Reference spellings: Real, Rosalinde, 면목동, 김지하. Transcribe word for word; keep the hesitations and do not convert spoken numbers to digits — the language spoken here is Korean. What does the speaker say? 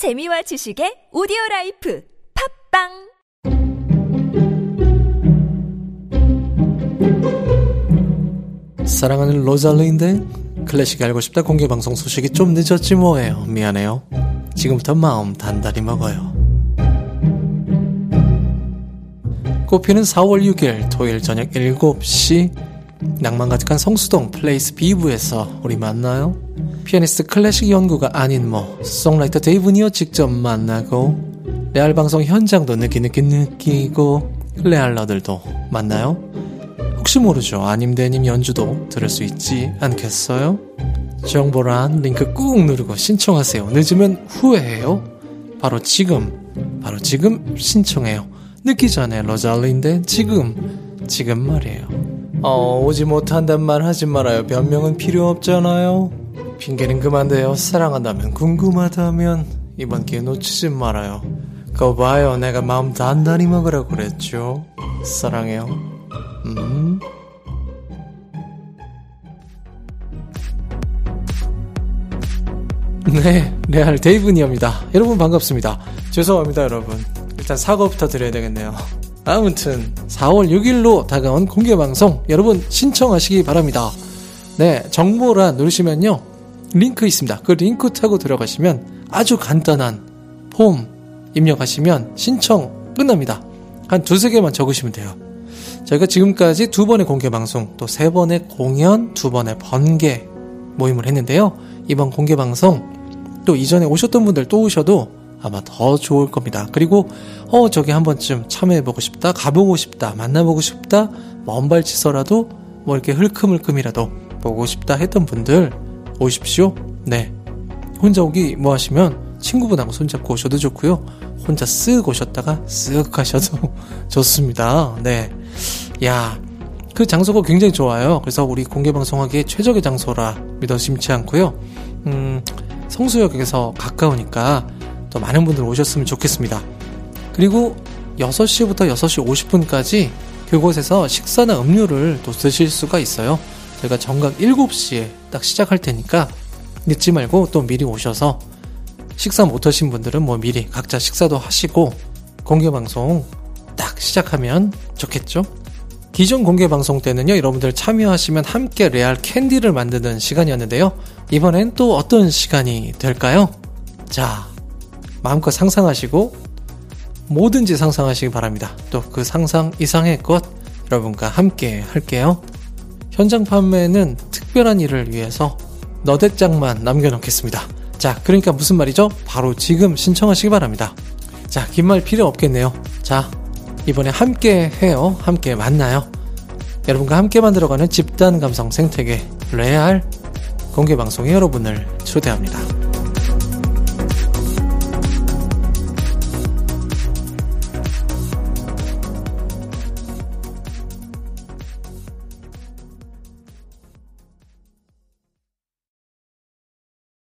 재미와 지식의 오디오 라이프 팝빵! 사랑하는 로살린데, 클래식이 알고 싶다 공개방송 소식이 좀 늦었지 뭐예요. 미안해요. 지금부터 마음 단단히 먹어요. 꽃피는 사월 육일 토요일 저녁 일곱 시 낭만 가득한 성수동 플레이스 비브에서 우리 만나요. 피아니스트 클래식 연구가 아닌 뭐 송라이터 데이브 니어 직접 만나고 레알 방송 현장도 느끼느끼 느끼고 레알러들도 만나요. 혹시 모르죠. 아님 대님 연주도 들을 수 있지 않겠어요? 정보란 링크 꾹 누르고 신청하세요. 늦으면 후회해요. 바로 지금, 바로 지금 신청해요. 늦기 전에 로잘린데 지금, 지금 말이에요. 어, 오지 못한단 말 하지 말아요. 변명은 필요 없잖아요. 핑계는 그만돼요. 사랑한다면, 궁금하다면 이번 기회 놓치지 말아요. 그거 봐요. 내가 마음 단단히 먹으라고 그랬죠. 사랑해요. 음. 네, 레알 데이브 니어입니다. 여러분 반갑습니다. 죄송합니다 여러분. 일단 사과부터 드려야 되겠네요. 아무튼 사월 육일로 다가온 공개방송 여러분 신청하시기 바랍니다. 네, 정보란 누르시면요 링크 있습니다. 그 링크 타고 들어가시면 아주 간단한 폼 입력하시면 신청 끝납니다. 한 두세 개만 적으시면 돼요. 저희가 지금까지 두 번의 공개방송, 또 세 번의 공연, 두 번의 번개 모임을 했는데요. 이번 공개방송, 또 이전에 오셨던 분들 또 오셔도 아마 더 좋을 겁니다. 그리고 어 저기 한 번쯤 참여해보고 싶다, 가보고 싶다, 만나보고 싶다, 먼발치서라도 뭐 이렇게 흘큼흘큼이라도 보고 싶다 했던 분들 오십시오. 네, 혼자 오기 뭐 하시면 친구분하고 손잡고 오셔도 좋고요. 혼자 쓱 오셨다가 쓱 하셔도 좋습니다. 네, 야, 그 장소가 굉장히 좋아요. 그래서 우리 공개방송하기에 최적의 장소라 믿어 심치 않고요. 음, 성수역에서 가까우니까 또 많은 분들 오셨으면 좋겠습니다. 그리고 여섯 시부터 여섯 시 오십 분까지 그곳에서 식사나 음료를 또 드실 수가 있어요. 저희가 정각 일곱 시에 딱 시작할 테니까 늦지 말고 또 미리 오셔서 식사 못하신 분들은 뭐 미리 각자 식사도 하시고 공개방송 딱 시작하면 좋겠죠? 기존 공개방송 때는요 여러분들 참여하시면 함께 레알 캔디를 만드는 시간이었는데요. 이번엔 또 어떤 시간이 될까요? 자, 마음껏 상상하시고 뭐든지 상상하시기 바랍니다. 또 그 상상 이상의 것 여러분과 함께 할게요. 현장 판매는 특별한 일을 위해서 너댓장만 남겨놓겠습니다. 자, 그러니까 무슨 말이죠? 바로 지금 신청하시기 바랍니다. 자, 긴 말 필요 없겠네요. 자, 이번에 함께 해요. 함께 만나요. 여러분과 함께 만들어가는 집단 감성 생태계 레알 공개방송에 여러분을 초대합니다.